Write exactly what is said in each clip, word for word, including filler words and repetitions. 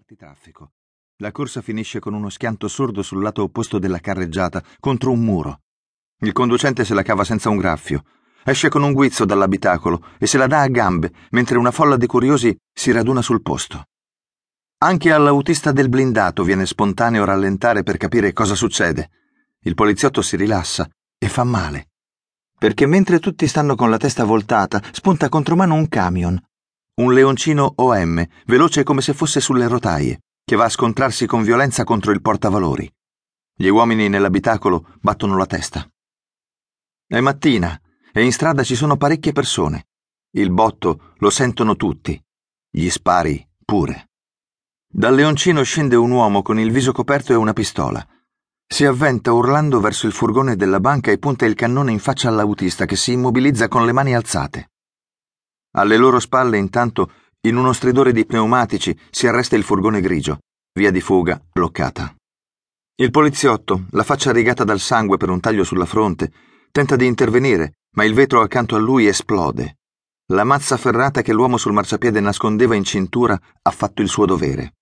Spartitraffico. La corsa finisce con uno schianto sordo sul lato opposto della carreggiata, contro un muro. Il conducente se la cava senza un graffio. Esce con un guizzo dall'abitacolo e se la dà a gambe, mentre una folla di curiosi si raduna sul posto. Anche all'autista del blindato viene spontaneo rallentare per capire cosa succede. Il poliziotto si rilassa e fa male, perché mentre tutti stanno con la testa voltata, spunta contro mano un camion, un Leoncino O M, veloce come se fosse sulle rotaie, che va a scontrarsi con violenza contro il portavalori. Gli uomini nell'abitacolo battono la testa. È mattina e in strada ci sono parecchie persone. Il botto lo sentono tutti, gli spari pure. Dal Leoncino scende un uomo con il viso coperto e una pistola. Si avventa urlando verso il furgone della banca e punta il cannone in faccia all'autista, che si immobilizza con le mani alzate. Alle loro spalle, intanto, in uno stridore di pneumatici, si arresta il furgone grigio. Via di fuga bloccata. Il poliziotto, la faccia rigata dal sangue per un taglio sulla fronte, tenta di intervenire, ma il vetro accanto a lui esplode. La mazza ferrata che l'uomo sul marciapiede nascondeva in cintura ha fatto il suo dovere.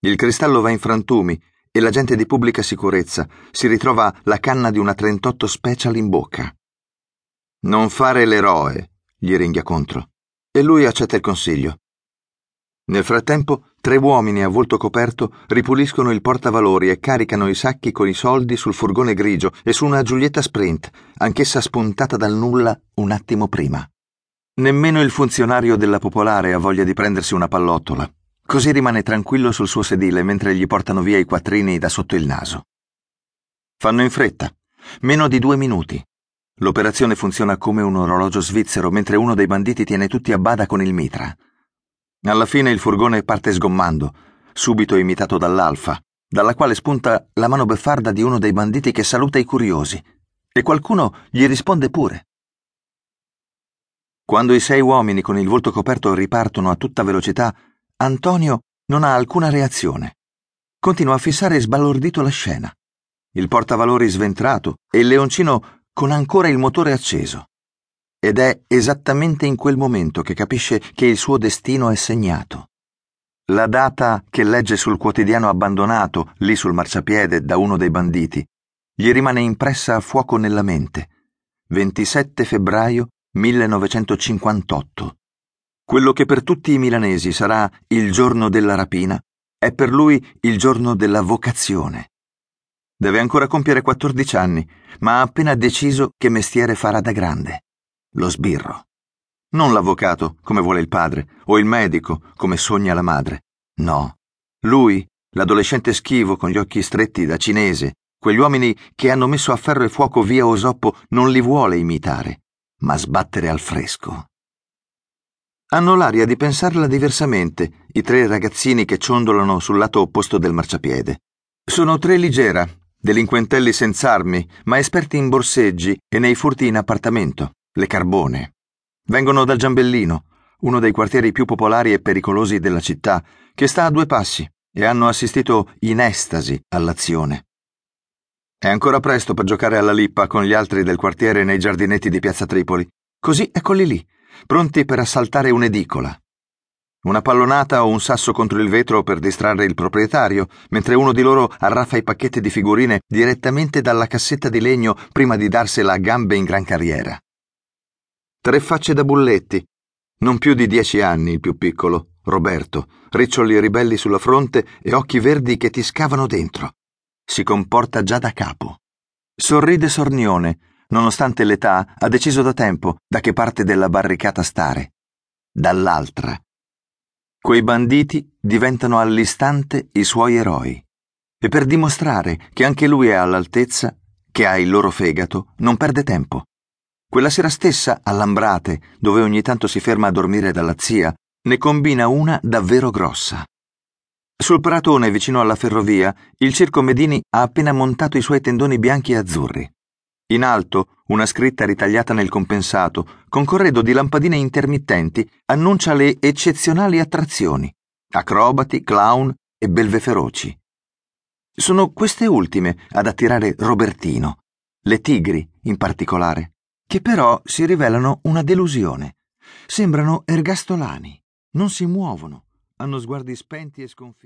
Il cristallo va in frantumi e l'agente di pubblica sicurezza si ritrova la canna di una trentotto Special in bocca. «Non fare l'eroe», gli ringhia contro, e lui accetta il consiglio. Nel frattempo, tre uomini a volto coperto ripuliscono il portavalori e caricano i sacchi con i soldi sul furgone grigio e su una Giulietta Sprint, anch'essa spuntata dal nulla un attimo prima. Nemmeno il funzionario della Popolare ha voglia di prendersi una pallottola. Così rimane tranquillo sul suo sedile mentre gli portano via i quattrini da sotto il naso. Fanno in fretta, meno di due minuti. L'operazione funziona come un orologio svizzero, mentre uno dei banditi tiene tutti a bada con il mitra. Alla fine il furgone parte sgommando, subito imitato dall'Alfa, dalla quale spunta la mano beffarda di uno dei banditi che saluta i curiosi, e qualcuno gli risponde pure. Quando i sei uomini con il volto coperto ripartono a tutta velocità, Antonio non ha alcuna reazione. Continua a fissare sbalordito la scena. Il portavalori sventrato e il Leoncino con ancora il motore acceso. Ed è esattamente in quel momento che capisce che il suo destino è segnato. La data che legge sul quotidiano abbandonato, lì sul marciapiede, da uno dei banditi, gli rimane impressa a fuoco nella mente. ventisette febbraio millenovecentocinquantotto. Quello che per tutti i milanesi sarà il giorno della rapina, è per lui il giorno della vocazione. Deve ancora compiere quattordici anni, ma ha appena deciso che mestiere farà da grande. Lo sbirro. Non l'avvocato, come vuole il padre, o il medico, come sogna la madre. No. Lui, l'adolescente schivo con gli occhi stretti da cinese, quegli uomini che hanno messo a ferro e fuoco via Osoppo, non li vuole imitare, ma sbattere al fresco. Hanno l'aria di pensarla diversamente i tre ragazzini che ciondolano sul lato opposto del marciapiede. Sono tre Ligera, delinquentelli senza armi, ma esperti in borseggi e nei furti in appartamento, le Carbone. Vengono dal Giambellino, uno dei quartieri più popolari e pericolosi della città, che sta a due passi, e hanno assistito in estasi all'azione. È ancora presto per giocare alla lippa con gli altri del quartiere nei giardinetti di piazza Tripoli. Così eccoli lì, pronti per assaltare un'edicola. Una pallonata o un sasso contro il vetro per distrarre il proprietario, mentre uno di loro arraffa i pacchetti di figurine direttamente dalla cassetta di legno prima di darsela a gambe in gran carriera. Tre facce da bulletti, non più di dieci anni il più piccolo, Roberto, riccioli ribelli sulla fronte e occhi verdi che ti scavano dentro. Si comporta già da capo. Sorride sornione. Nonostante l'età, ha deciso da tempo da che parte della barricata stare. Dall'altra. Quei banditi diventano all'istante i suoi eroi. E per dimostrare che anche lui è all'altezza, che ha il loro fegato, non perde tempo. Quella sera stessa, a Lambrate, dove ogni tanto si ferma a dormire dalla zia, ne combina una davvero grossa. Sul pratone vicino alla ferrovia, il circo Medini ha appena montato i suoi tendoni bianchi e azzurri. In alto, una scritta ritagliata nel compensato, con corredo di lampadine intermittenti, annuncia le eccezionali attrazioni: acrobati, clown e belve feroci. Sono queste ultime ad attirare Robertino, le tigri in particolare, che però si rivelano una delusione. Sembrano ergastolani, non si muovono, hanno sguardi spenti e sconfitti.